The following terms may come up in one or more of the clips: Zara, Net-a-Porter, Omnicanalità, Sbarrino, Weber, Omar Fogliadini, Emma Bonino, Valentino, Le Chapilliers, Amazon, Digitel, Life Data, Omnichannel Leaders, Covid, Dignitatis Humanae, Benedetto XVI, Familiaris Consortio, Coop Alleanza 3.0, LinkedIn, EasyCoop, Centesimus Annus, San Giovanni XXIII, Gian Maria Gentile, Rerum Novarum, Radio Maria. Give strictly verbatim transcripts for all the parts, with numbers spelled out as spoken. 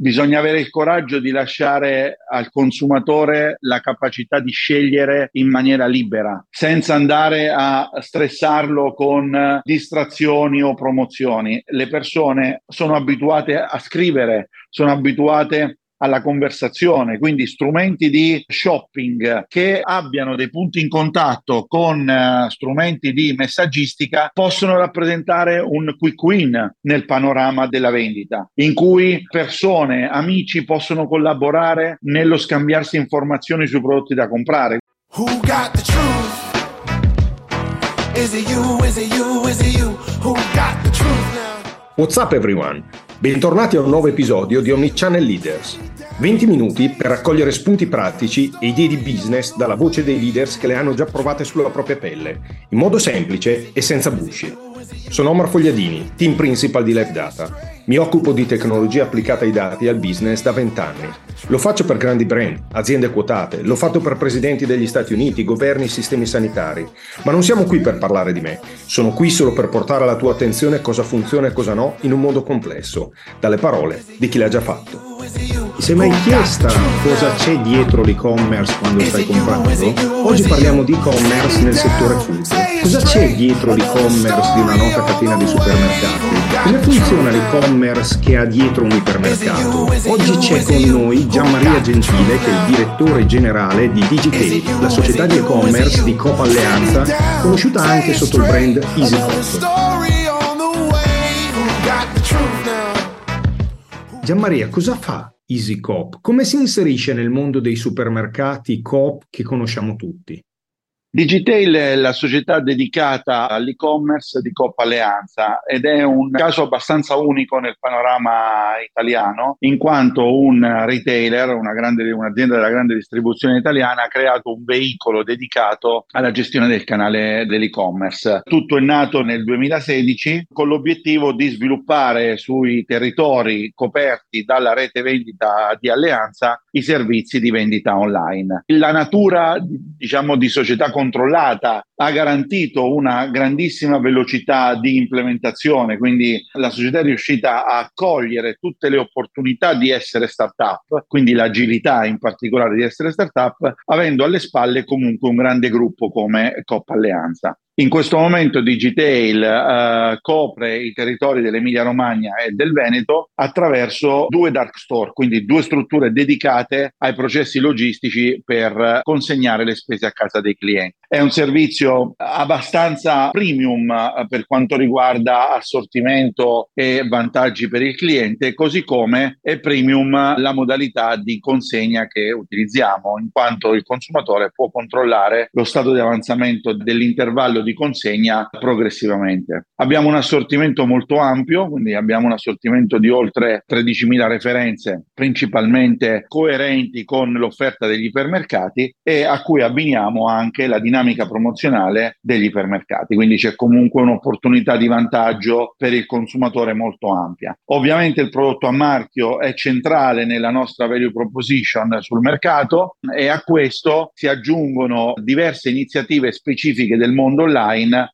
Bisogna avere il coraggio di lasciare al consumatore la capacità di scegliere in maniera libera, senza andare a stressarlo con distrazioni o promozioni. Le persone sono abituate a scrivere, sono abituate alla conversazione, quindi strumenti di shopping che abbiano dei punti in contatto con uh, strumenti di messaggistica possono rappresentare un quick win nel panorama della vendita, in cui persone, amici possono collaborare nello scambiarsi informazioni sui prodotti da comprare. Who got the truth? Is it you? Is it you? Is it you? Who got the truth now? What's up everyone? Bentornati a un nuovo episodio di Omnichannel Leaders. venti minuti per raccogliere spunti pratici e idee di business dalla voce dei leaders che le hanno già provate sulla propria pelle, in modo semplice e senza bullshit. Sono Omar Fogliadini, team principal di Life Data. Mi occupo di tecnologia applicata ai dati e al business da vent'anni. Lo faccio per grandi brand, aziende quotate, l'ho fatto per presidenti degli Stati Uniti, governi, sistemi sanitari. Ma non siamo qui per parlare di me. Sono qui solo per portare alla tua attenzione cosa funziona e cosa no in un mondo complesso, dalle parole di chi l'ha già fatto. Ti sei mai chiesta cosa c'è dietro l'e-commerce quando stai comprando? Oggi parliamo di e-commerce nel settore food. Cosa c'è dietro l'e-commerce di una nota catena di supermercati? Come funziona l'e-commerce che ha dietro un ipermercato? Oggi c'è con noi Gian Maria Gentile, che è il direttore generale di Digitel, la società di e-commerce di Coop Alleanza, conosciuta anche sotto il brand EasyCoop. Gian Maria, cosa fa EasyCoop? Come si inserisce nel mondo dei supermercati Coop che conosciamo tutti? Digitel è la società dedicata all'e-commerce di Coop Alleanza ed è un caso abbastanza unico nel panorama italiano, in quanto un retailer, una grande, un'azienda della grande distribuzione italiana, ha creato un veicolo dedicato alla gestione del canale dell'e-commerce. Tutto è nato nel duemilasedici con l'obiettivo di sviluppare sui territori coperti dalla rete vendita di Alleanza i servizi di vendita online. La natura, diciamo, di società controllata ha garantito una grandissima velocità di implementazione, quindi la società è riuscita a cogliere tutte le opportunità di essere startup, quindi l'agilità in particolare di essere startup, avendo alle spalle comunque un grande gruppo come Coop Alleanza. In questo momento Digitel eh, copre i territori dell'Emilia-Romagna e del Veneto attraverso due dark store, quindi due strutture dedicate ai processi logistici per consegnare le spese a casa dei clienti. È un servizio abbastanza premium per quanto riguarda assortimento e vantaggi per il cliente, così come è premium la modalità di consegna che utilizziamo, in quanto il consumatore può controllare lo stato di avanzamento dell'intervallo di consegna progressivamente. Abbiamo un assortimento molto ampio, quindi abbiamo un assortimento di oltre tredicimila referenze, principalmente coerenti con l'offerta degli ipermercati, e a cui abbiniamo anche la dinamica promozionale degli ipermercati, quindi c'è comunque un'opportunità di vantaggio per il consumatore molto ampia. Ovviamente il prodotto a marchio è centrale nella nostra value proposition sul mercato, e a questo si aggiungono diverse iniziative specifiche del mondo online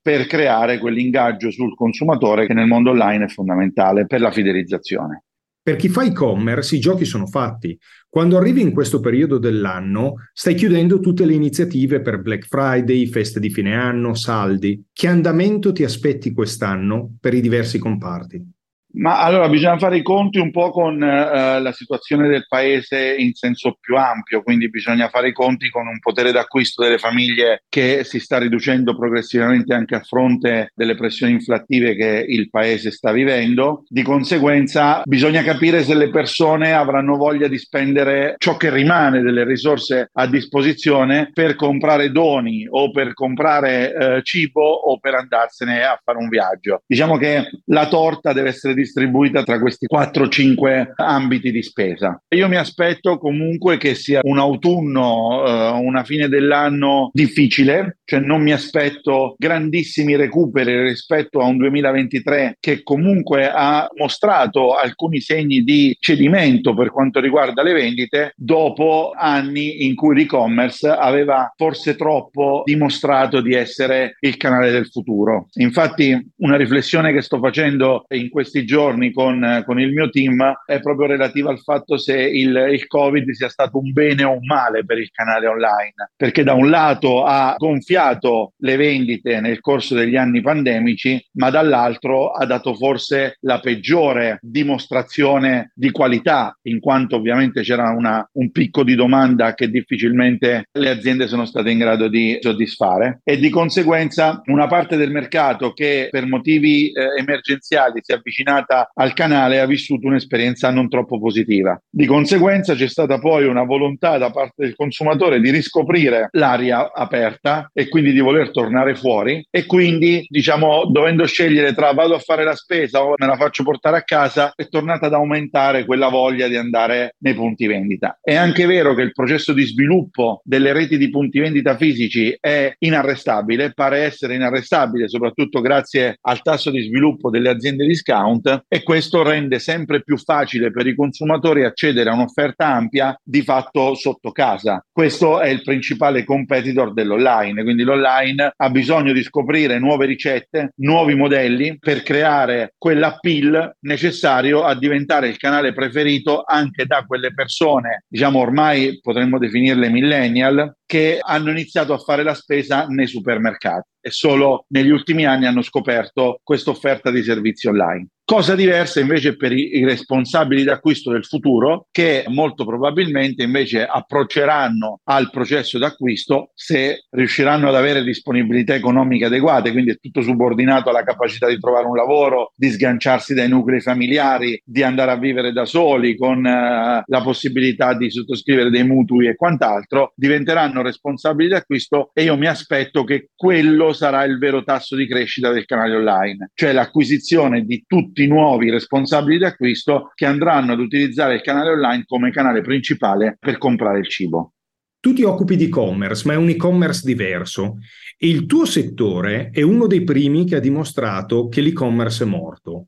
per creare quell'ingaggio sul consumatore che nel mondo online è fondamentale per la fidelizzazione. Per chi fa e-commerce i giochi sono fatti. Quando arrivi in questo periodo dell'anno stai chiudendo tutte le iniziative per Black Friday, feste di fine anno, saldi. Che andamento ti aspetti quest'anno per i diversi comparti? Ma allora bisogna fare i conti un po' con eh, la situazione del paese in senso più ampio, quindi bisogna fare i conti con un potere d'acquisto delle famiglie che si sta riducendo progressivamente anche a fronte delle pressioni inflattive che il paese sta vivendo. Di conseguenza bisogna capire se le persone avranno voglia di spendere ciò che rimane delle risorse a disposizione per comprare doni o per comprare eh, cibo o per andarsene a fare un viaggio. Diciamo che la torta deve essere disposta distribuita tra questi quattro cinque ambiti di spesa. Io mi aspetto comunque che sia un autunno, eh, una fine dell'anno difficile, cioè non mi aspetto grandissimi recuperi rispetto a un duemilaventitré che comunque ha mostrato alcuni segni di cedimento per quanto riguarda le vendite, dopo anni in cui l'e-commerce aveva forse troppo dimostrato di essere il canale del futuro. Infatti una riflessione che sto facendo in questi giorni giorni con, con il mio team è proprio relativa al fatto se il, il Covid sia stato un bene o un male per il canale online, perché da un lato ha gonfiato le vendite nel corso degli anni pandemici, ma dall'altro ha dato forse la peggiore dimostrazione di qualità, in quanto ovviamente c'era una, un picco di domanda che difficilmente le aziende sono state in grado di soddisfare, e di conseguenza una parte del mercato che per motivi eh, emergenziali si è avvicinata al canale ha vissuto un'esperienza non troppo positiva. Di conseguenza c'è stata poi una volontà da parte del consumatore di riscoprire l'aria aperta e quindi di voler tornare fuori, e quindi diciamo dovendo scegliere tra vado a fare la spesa o me la faccio portare a casa è tornata ad aumentare quella voglia di andare nei punti vendita. È anche vero che il processo di sviluppo delle reti di punti vendita fisici è inarrestabile, pare essere inarrestabile soprattutto grazie al tasso di sviluppo delle aziende discount, e questo rende sempre più facile per i consumatori accedere a un'offerta ampia di fatto sotto casa. Questo è il principale competitor dell'online, quindi l'online ha bisogno di scoprire nuove ricette, nuovi modelli per creare quell'appeal necessario a diventare il canale preferito anche da quelle persone, diciamo ormai potremmo definirle millennial, che hanno iniziato a fare la spesa nei supermercati e solo negli ultimi anni hanno scoperto questa offerta di servizi online. Cosa diversa invece per i responsabili d'acquisto del futuro, che molto probabilmente invece approcceranno al processo d'acquisto se riusciranno ad avere disponibilità economiche adeguate, quindi è tutto subordinato alla capacità di trovare un lavoro, di sganciarsi dai nuclei familiari, di andare a vivere da soli con eh, la possibilità di sottoscrivere dei mutui e quant'altro. Diventeranno responsabili d'acquisto e io mi aspetto che quello sarà il vero tasso di crescita del canale online, cioè l'acquisizione di tutti i nuovi responsabili di acquisto che andranno ad utilizzare il canale online come canale principale per comprare il cibo. Tu ti occupi di e-commerce, ma è un e-commerce diverso, e il tuo settore è uno dei primi che ha dimostrato che l'e-commerce è morto.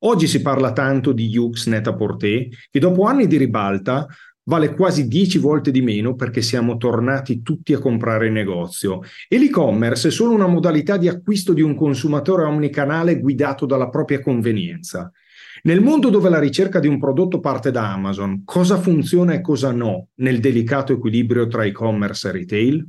Oggi si parla tanto di U X Net-a-Porter, che dopo anni di ribalta vale quasi dieci volte di meno perché siamo tornati tutti a comprare in negozio, e l'e-commerce è solo una modalità di acquisto di un consumatore omnicanale guidato dalla propria convenienza. Nel mondo dove la ricerca di un prodotto parte da Amazon, cosa funziona e cosa no nel delicato equilibrio tra e-commerce e retail?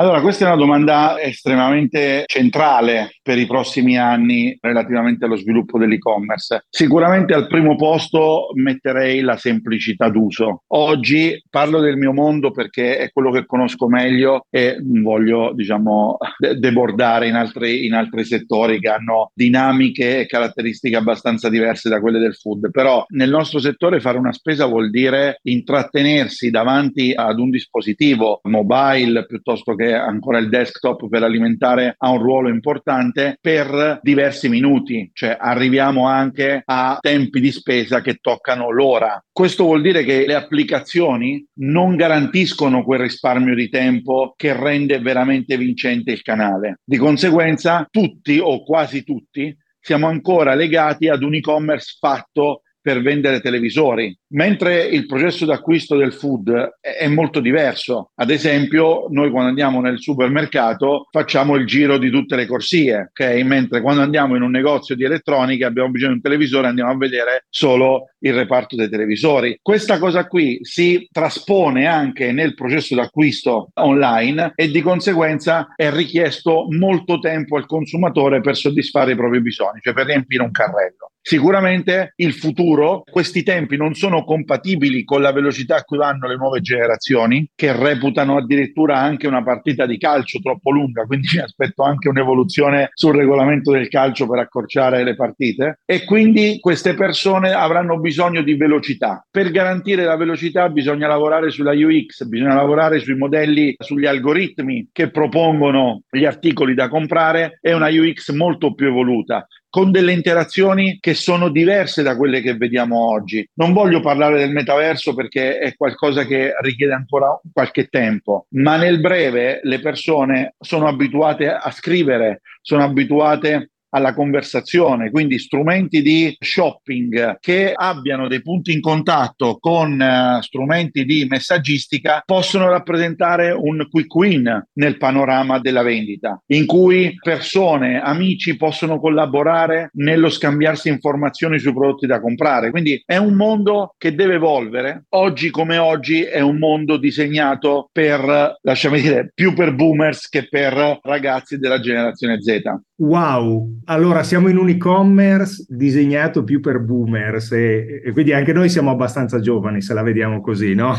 Allora, questa è una domanda estremamente centrale per i prossimi anni relativamente allo sviluppo dell'e-commerce. Sicuramente al primo posto metterei la semplicità d'uso. Oggi parlo del mio mondo perché è quello che conosco meglio e voglio, diciamo, debordare in altri, in altri settori che hanno dinamiche e caratteristiche abbastanza diverse da quelle del food. Però nel nostro settore fare una spesa vuol dire intrattenersi davanti ad un dispositivo mobile piuttosto che ancora il desktop per alimentare ha un ruolo importante per diversi minuti, cioè arriviamo anche a tempi di spesa che toccano l'ora. Questo vuol dire che le applicazioni non garantiscono quel risparmio di tempo che rende veramente vincente il canale. Di conseguenza tutti o quasi tutti siamo ancora legati ad un e-commerce fatto per vendere televisori, mentre il processo d'acquisto del food è molto diverso. Ad esempio, noi quando andiamo nel supermercato facciamo il giro di tutte le corsie, ok? Mentre quando andiamo in un negozio di elettronica abbiamo bisogno di un televisore, andiamo a vedere solo il reparto dei televisori. Questa cosa qui si traspone anche nel processo d'acquisto online e di conseguenza è richiesto molto tempo al consumatore per soddisfare i propri bisogni, cioè per riempire un carrello. Sicuramente il futuro, questi tempi non sono compatibili con la velocità a cui vanno le nuove generazioni, che reputano addirittura anche una partita di calcio troppo lunga, quindi mi aspetto anche un'evoluzione sul regolamento del calcio per accorciare le partite, e quindi queste persone avranno bisogno di velocità. Per garantire la velocità bisogna lavorare sulla U X, bisogna lavorare sui modelli, sugli algoritmi che propongono gli articoli da comprare, e una U X molto più evoluta, con delle interazioni che sono diverse da quelle che vediamo oggi. Non voglio parlare del metaverso perché è qualcosa che richiede ancora qualche tempo, ma nel breve le persone sono abituate a scrivere, sono abituate alla conversazione, quindi strumenti di shopping che abbiano dei punti in contatto con uh, strumenti di messaggistica possono rappresentare un quick win nel panorama della vendita, in cui persone, amici possono collaborare nello scambiarsi informazioni sui prodotti da comprare. Quindi è un mondo che deve evolvere. Oggi come oggi è un mondo disegnato per, lasciami dire, più per boomers che per ragazzi della generazione Z. Wow, allora siamo in un e-commerce disegnato più per boomers e, e quindi anche noi siamo abbastanza giovani se la vediamo così, no?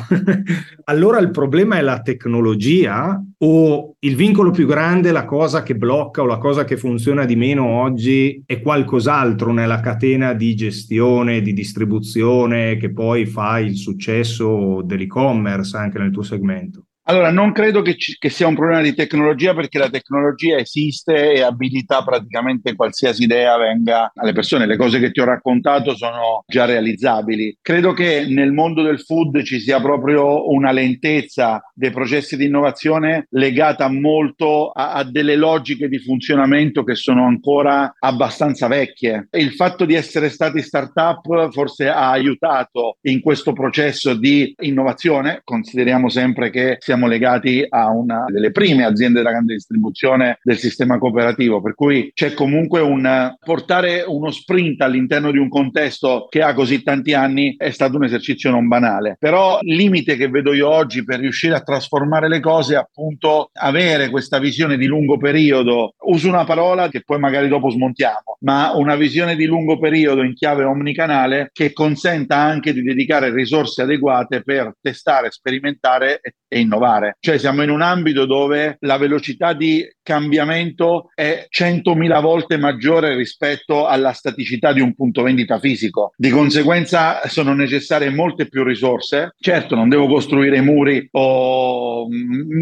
Allora il problema è la tecnologia o il vincolo più grande, la cosa che blocca o la cosa che funziona di meno oggi è qualcos'altro nella catena di gestione, di distribuzione che poi fa il successo dell'e-commerce anche nel tuo segmento? Allora, non credo che, ci, che sia un problema di tecnologia, perché la tecnologia esiste e abilita praticamente qualsiasi idea venga alle persone. Le cose che ti ho raccontato sono già realizzabili. Credo che nel mondo del food ci sia proprio una lentezza dei processi di innovazione legata molto a, a delle logiche di funzionamento che sono ancora abbastanza vecchie. E il fatto di essere stati startup forse ha aiutato in questo processo di innovazione. Consideriamo sempre che siamo legati a una delle prime aziende della grande distribuzione del sistema cooperativo, per cui c'è comunque un portare uno sprint all'interno di un contesto che ha così tanti anni è stato un esercizio non banale. Però il limite che vedo io oggi per riuscire a trasformare le cose è appunto avere questa visione di lungo periodo, uso una parola che poi magari dopo smontiamo, ma una visione di lungo periodo in chiave omnicanale che consenta anche di dedicare risorse adeguate per testare, sperimentare e innovare. Cioè siamo in un ambito dove la velocità di cambiamento è centomila volte maggiore rispetto alla staticità di un punto vendita fisico. Di conseguenza sono necessarie molte più risorse. Certo, non devo costruire i muri o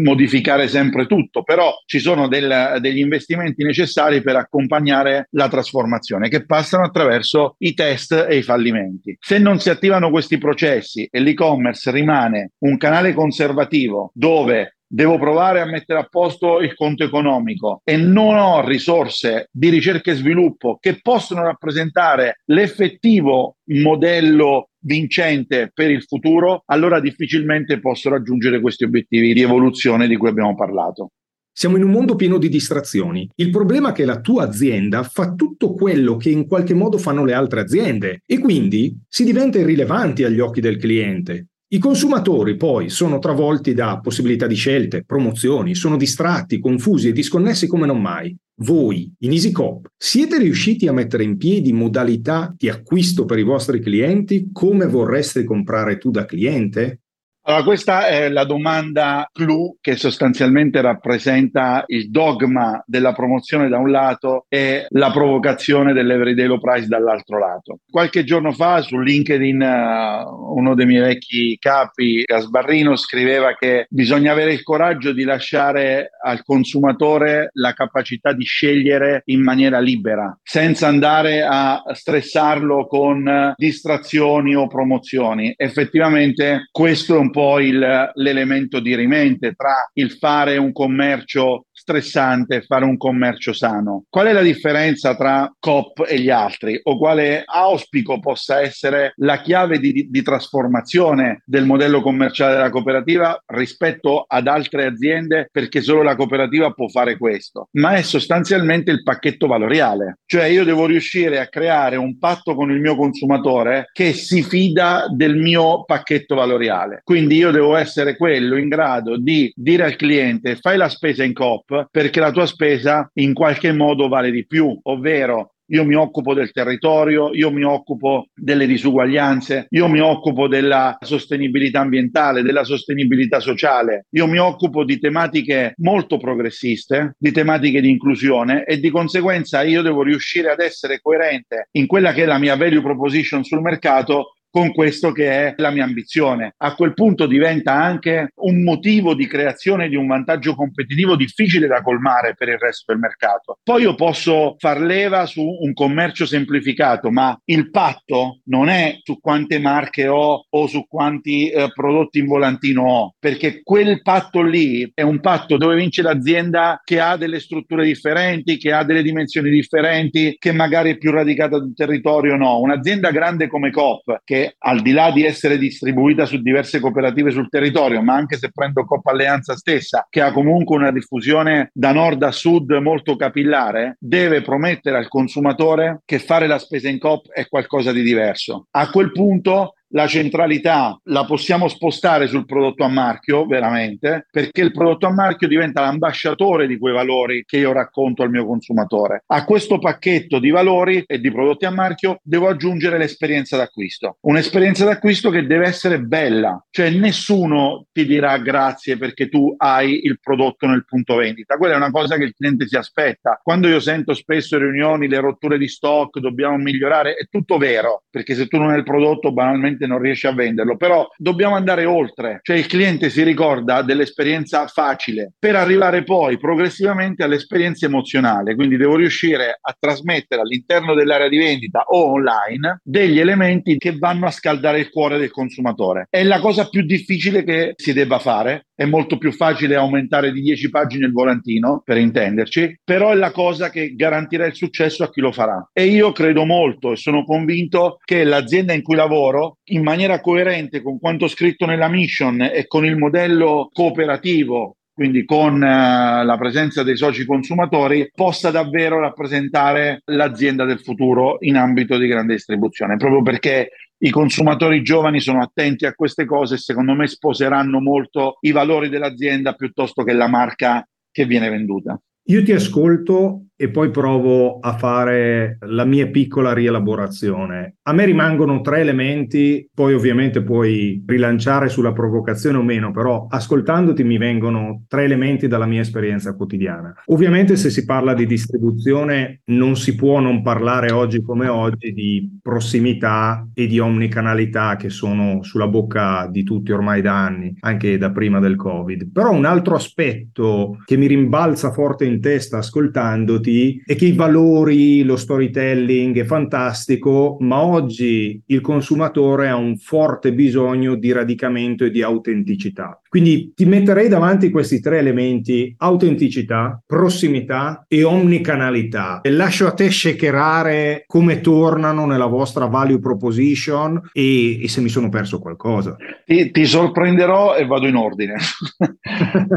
modificare sempre tutto, però ci sono del, degli investimenti necessari per accompagnare la trasformazione, che passano attraverso i test e i fallimenti. Se non si attivano questi processi e l'e-commerce rimane un canale conservativo dove devo provare a mettere a posto il conto economico e non ho risorse di ricerca e sviluppo che possono rappresentare l'effettivo modello vincente per il futuro, allora difficilmente posso raggiungere questi obiettivi di evoluzione di cui abbiamo parlato. Siamo in un mondo pieno di distrazioni. Il problema è che la tua azienda fa tutto quello che in qualche modo fanno le altre aziende e quindi si diventa irrilevanti agli occhi del cliente. I consumatori poi sono travolti da possibilità di scelte, promozioni, sono distratti, confusi e disconnessi come non mai. Voi, in EasyCoop, siete riusciti a mettere in piedi modalità di acquisto per i vostri clienti come vorresti comprare tu da cliente? Allora, questa è la domanda clou che sostanzialmente rappresenta il dogma della promozione da un lato e la provocazione dell'everyday low price dall'altro lato. Qualche giorno fa su LinkedIn uh, uno dei miei vecchi capi, Sbarrino, scriveva che bisogna avere il coraggio di lasciare al consumatore la capacità di scegliere in maniera libera, senza andare a stressarlo con distrazioni o promozioni. Effettivamente questo è un po' il, l'elemento dirimente tra il fare un commercio stressante e fare un commercio sano. Qual è la differenza tra Coop e gli altri, o quale auspico possa essere la chiave di, di trasformazione del modello commerciale della cooperativa rispetto ad altre aziende, perché solo la cooperativa può fare questo? Ma è sostanzialmente il pacchetto valoriale, cioè io devo riuscire a creare un patto con il mio consumatore che si fida del mio pacchetto valoriale. Quindi io devo essere quello in grado di dire al cliente: fai la spesa in Coop perché la tua spesa in qualche modo vale di più, ovvero io mi occupo del territorio, io mi occupo delle disuguaglianze, io mi occupo della sostenibilità ambientale, della sostenibilità sociale, io mi occupo di tematiche molto progressiste, di tematiche di inclusione, e di conseguenza io devo riuscire ad essere coerente in quella che è la mia value proposition sul mercato con questo che è la mia ambizione. A quel punto diventa anche un motivo di creazione di un vantaggio competitivo difficile da colmare per il resto del mercato. Poi io posso far leva su un commercio semplificato, ma il patto non è su quante marche ho o su quanti eh, prodotti in volantino ho, perché quel patto lì è un patto dove vince l'azienda che ha delle strutture differenti, che ha delle dimensioni differenti, che magari è più radicata sul territorio o no. Un'azienda grande come Coop, che al di là di essere distribuita su diverse cooperative sul territorio, ma anche se prendo Coppa Alleanza stessa, che ha comunque una diffusione da nord a sud molto capillare, deve promettere al consumatore che fare la spesa in Coop è qualcosa di diverso. A quel punto la centralità la possiamo spostare sul prodotto a marchio, veramente, perché il prodotto a marchio diventa l'ambasciatore di quei valori che io racconto al mio consumatore. A questo pacchetto di valori e di prodotti a marchio devo aggiungere l'esperienza d'acquisto. Un'esperienza d'acquisto che deve essere bella, cioè nessuno ti dirà grazie perché tu hai il prodotto nel punto vendita. Quella è una cosa che il cliente si aspetta. Quando io sento spesso in riunioni le rotture di stock, dobbiamo migliorare, è tutto vero, perché se tu non hai il prodotto banalmente non riesce a venderlo, però dobbiamo andare oltre, cioè il cliente si ricorda dell'esperienza facile per arrivare poi progressivamente all'esperienza emozionale, quindi devo riuscire a trasmettere all'interno dell'area di vendita o online degli elementi che vanno a scaldare il cuore del consumatore. È la cosa più difficile che si debba fare, è molto più facile aumentare di dieci pagine il volantino, per intenderci, però è la cosa che garantirà il successo a chi lo farà. E io credo molto e sono convinto che l'azienda in cui lavoro, in maniera coerente con quanto scritto nella mission e con il modello cooperativo, quindi con eh, la presenza dei soci consumatori, possa davvero rappresentare l'azienda del futuro in ambito di grande distribuzione, proprio perché i consumatori giovani sono attenti a queste cose e secondo me sposeranno molto i valori dell'azienda piuttosto che la marca che viene venduta. Io ti ascolto e poi provo a fare la mia piccola rielaborazione. A me rimangono tre elementi, poi ovviamente puoi rilanciare sulla provocazione o meno, però ascoltandoti mi vengono tre elementi dalla mia esperienza quotidiana. Ovviamente se si parla di distribuzione non si può non parlare oggi come oggi di prossimità e di omnicanalità, che sono sulla bocca di tutti ormai da anni, anche da prima del Covid. Però un altro aspetto che mi rimbalza forte in testa ascoltandoti è che i valori, lo storytelling è fantastico, ma oggi il consumatore ha un forte bisogno di radicamento e di autenticità. Quindi ti metterei davanti questi tre elementi: autenticità, prossimità e omnicanalità. E lascio a te shakerare come tornano nella vostra value proposition e, e se mi sono perso qualcosa. Ti, ti sorprenderò e vado in ordine.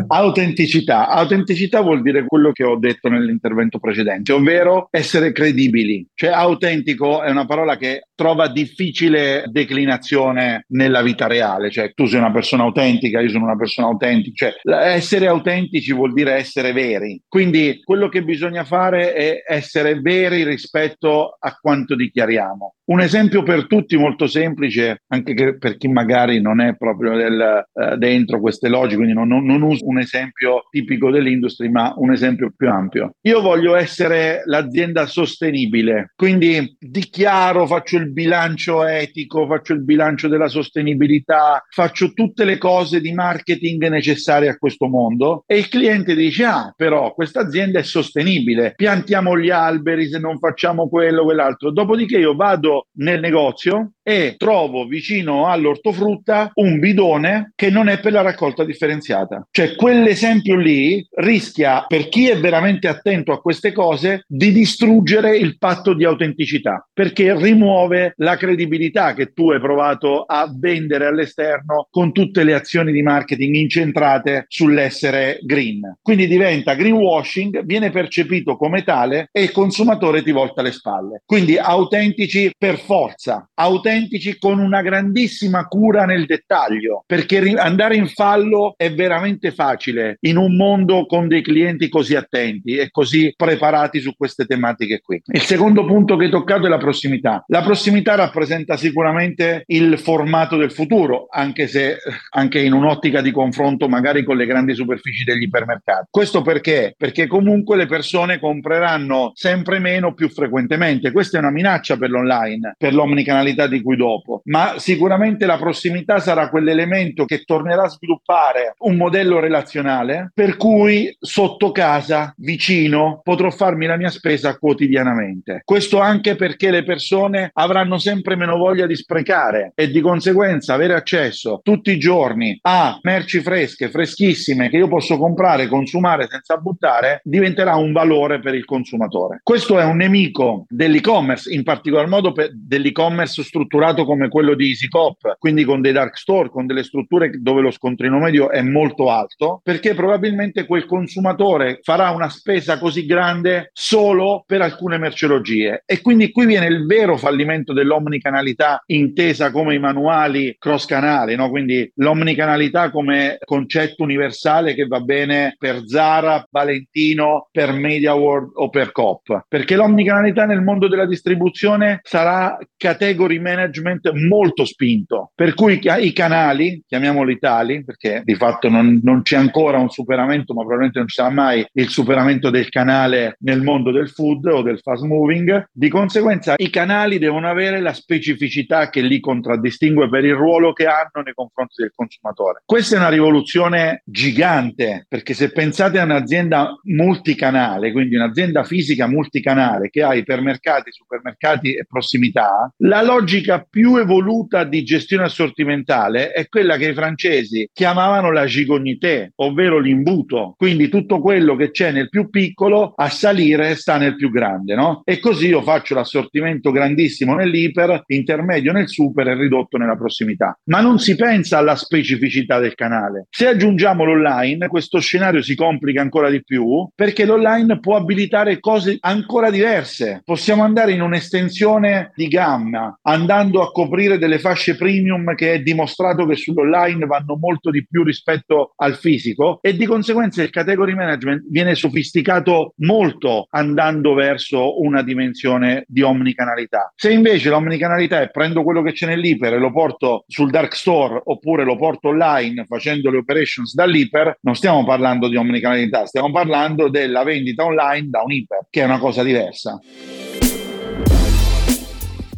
Autenticità. Autenticità vuol dire quello che ho detto nell'intervento precedente, ovvero essere credibili. Cioè autentico è una parola che trova difficile declinazione nella vita reale. Cioè tu sei una persona autentica, io sono una persona autentica. Cioè essere autentici vuol dire essere veri. Quindi quello che bisogna fare è essere veri rispetto a quanto dichiariamo. Un esempio per tutti molto semplice, anche che per chi magari non è proprio del, eh, dentro queste logiche, quindi non, non, non uso un esempio tipico dell'industria, ma un esempio più ampio. Io voglio essere l'azienda sostenibile, quindi dichiaro, faccio il bilancio etico, faccio il bilancio della sostenibilità, faccio tutte le cose di marketing necessarie a questo mondo e il cliente dice: ah, però questa azienda è sostenibile, piantiamo gli alberi, se non facciamo quello, quell'altro. Dopodiché io vado nel negozio e trovo vicino all'ortofrutta un bidone che non è per la raccolta differenziata. Cioè quell'esempio lì rischia, per chi è veramente attento a queste cose, di distruggere il patto di autenticità, perché rimuove la credibilità che tu hai provato a vendere all'esterno con tutte le azioni di marketing incentrate sull'essere green. Quindi diventa greenwashing, viene percepito come tale e il consumatore ti volta le spalle. Quindi autentici per forza, autentici autentici con una grandissima cura nel dettaglio, perché andare in fallo è veramente facile in un mondo con dei clienti così attenti e così preparati su queste tematiche qui. Il secondo punto che hai toccato è la prossimità. La prossimità rappresenta sicuramente il formato del futuro, anche se anche in un'ottica di confronto magari con le grandi superfici degli ipermercati. Questo perché? Perché comunque le persone compreranno sempre meno più frequentemente. Questa è una minaccia per l'online, per l'omnicanalità di cui dopo, ma sicuramente la prossimità sarà quell'elemento che tornerà a sviluppare un modello relazionale per cui sotto casa, vicino, potrò farmi la mia spesa quotidianamente. Questo anche perché le persone avranno sempre meno voglia di sprecare e di conseguenza avere accesso tutti i giorni a merci fresche, freschissime, che io posso comprare, consumare senza buttare, diventerà un valore per il consumatore. Questo è un nemico dell'e-commerce, in particolar modo per dell'e-commerce strutturato come quello di EasyCoop, quindi con dei dark store, con delle strutture dove lo scontrino medio è molto alto, perché probabilmente quel consumatore farà una spesa così grande solo per alcune merceologie. E quindi qui viene il vero fallimento dell'omnicanalità intesa come i manuali cross canale, no? Quindi l'omnicanalità come concetto universale che va bene per Zara, Valentino, per Media World o per Coop, perché l'omnicanalità nel mondo della distribuzione sarà category management molto spinto, per cui i canali, chiamiamoli tali, perché di fatto non, non c'è ancora un superamento, ma probabilmente non ci sarà mai il superamento del canale nel mondo del food o del fast moving, di conseguenza i canali devono avere la specificità che li contraddistingue per il ruolo che hanno nei confronti del consumatore. Questa è una rivoluzione gigante, perché se pensate a un'azienda multicanale, quindi un'azienda fisica multicanale che ha ipermercati, supermercati e prossimità, la logica più evoluta di gestione assortimentale è quella che i francesi chiamavano la gigognité, ovvero l'imbuto, quindi tutto quello che c'è nel più piccolo a salire sta nel più grande, no? E così io faccio l'assortimento grandissimo nell'iper, intermedio nel super e ridotto nella prossimità, ma non si pensa alla specificità del canale. Se aggiungiamo l'online, questo scenario si complica ancora di più, perché l'online può abilitare cose ancora diverse. Possiamo andare in un'estensione di gamma, andando a coprire delle fasce premium che è dimostrato che sull'online vanno molto di più rispetto al fisico, e di conseguenza il category management viene sofisticato molto andando verso una dimensione di omnicanalità. Se invece l'omnicanalità è prendo quello che c'è nell'iper e lo porto sul dark store oppure lo porto online facendo le operations dall'iper, non stiamo parlando di omnicanalità, stiamo parlando della vendita online da un iper, che è una cosa diversa.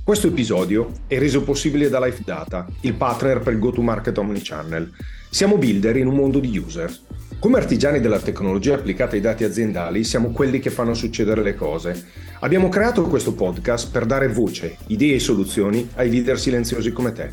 Questo episodio è reso possibile da Life Data, il partner per il go-to-market omnichannel. Siamo builder in un mondo di user. Come artigiani della tecnologia applicata ai dati aziendali, siamo quelli che fanno succedere le cose. Abbiamo creato questo podcast per dare voce, idee e soluzioni ai leader silenziosi come te.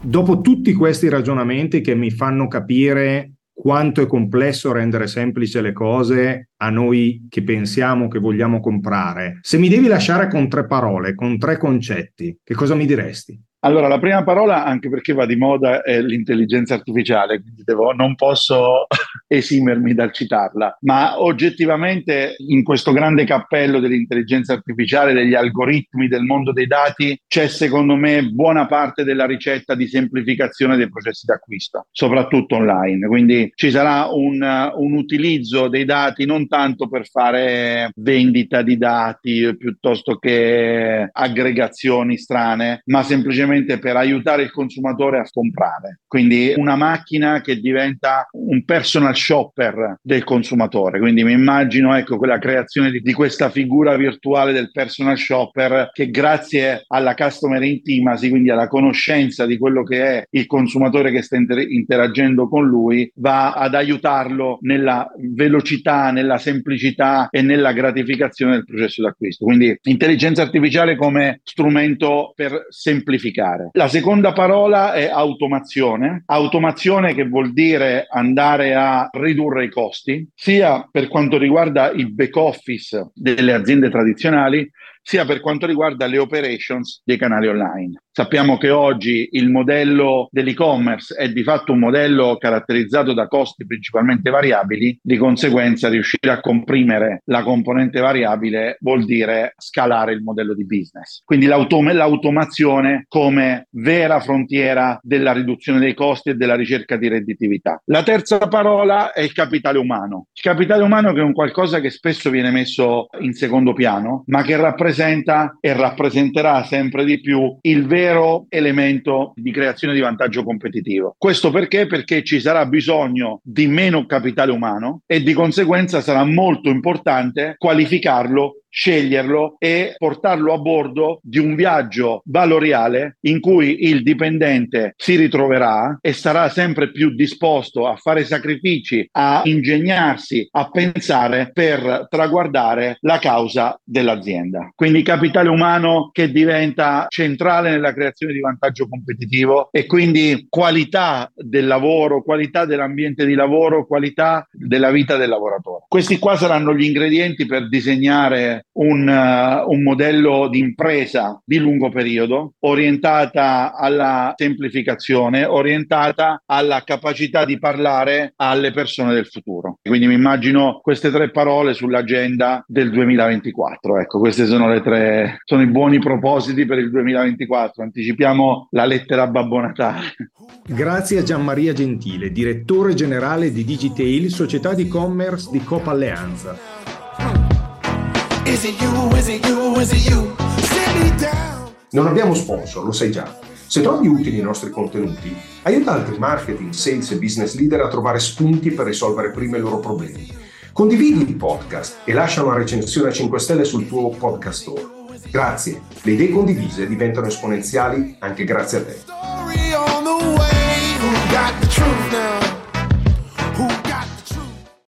Dopo tutti questi ragionamenti che mi fanno capire quanto è complesso rendere semplice le cose a noi che pensiamo che vogliamo comprare, se mi devi lasciare con tre parole, con tre concetti, che cosa mi diresti? Allora, la prima parola, anche perché va di moda, è l'intelligenza artificiale, quindi devo, non posso esimermi dal citarla, ma oggettivamente in questo grande cappello dell'intelligenza artificiale, degli algoritmi, del mondo dei dati, c'è secondo me buona parte della ricetta di semplificazione dei processi d'acquisto, soprattutto online, quindi ci sarà un, un utilizzo dei dati non tanto per fare vendita di dati piuttosto che aggregazioni strane, ma semplicemente per aiutare il consumatore a comprare, quindi una macchina che diventa un personal shopper del consumatore. Quindi mi immagino, ecco, quella creazione di, di questa figura virtuale del personal shopper che, grazie alla customer intimacy, quindi alla conoscenza di quello che è il consumatore che sta inter- interagendo con lui, va ad aiutarlo nella velocità, nella semplicità e nella gratificazione del processo d'acquisto. Quindi intelligenza artificiale come strumento per semplificare. La seconda parola è automazione, automazione che vuol dire andare a ridurre i costi, sia per quanto riguarda il back office delle aziende tradizionali, sia per quanto riguarda le operations dei canali online. Sappiamo che oggi il modello dell'e-commerce è di fatto un modello caratterizzato da costi principalmente variabili, di conseguenza riuscire a comprimere la componente variabile vuol dire scalare il modello di business. Quindi l'autom- l'automazione come vera frontiera della riduzione dei costi e della ricerca di redditività. La terza parola è il capitale umano. Il capitale umano, che è un qualcosa che spesso viene messo in secondo piano, ma che rappresenta Rappresenta e rappresenterà sempre di più il vero elemento di creazione di vantaggio competitivo. Questo perché? Perché ci sarà bisogno di meno capitale umano e di conseguenza sarà molto importante qualificarlo sceglierlo e portarlo a bordo di un viaggio valoriale in cui il dipendente si ritroverà e sarà sempre più disposto a fare sacrifici, a ingegnarsi, a pensare per traguardare la causa dell'azienda. Quindi capitale umano che diventa centrale nella creazione di vantaggio competitivo e quindi qualità del lavoro, qualità dell'ambiente di lavoro, qualità della vita del lavoratore. Questi qua saranno gli ingredienti per disegnare un, uh, un modello di impresa di lungo periodo, orientata alla semplificazione, orientata alla capacità di parlare alle persone del futuro. Quindi mi immagino queste tre parole sull'agenda del duemilaventiquattro. Ecco, queste sono le tre, sono i buoni propositi per il duemilaventiquattro. Anticipiamo la lettera a Babbo Natale. Grazie a Gian Maria Gentile, direttore generale di Digitel, società di commerce di Coop Alleanza. Non abbiamo sponsor, lo sai già. Se trovi utili i nostri contenuti, aiuta altri marketing, sales e business leader a trovare spunti per risolvere prima i loro problemi. Condividi il podcast e lascia una recensione a cinque stelle sul tuo podcast store. Grazie, le idee condivise diventano esponenziali anche grazie a te.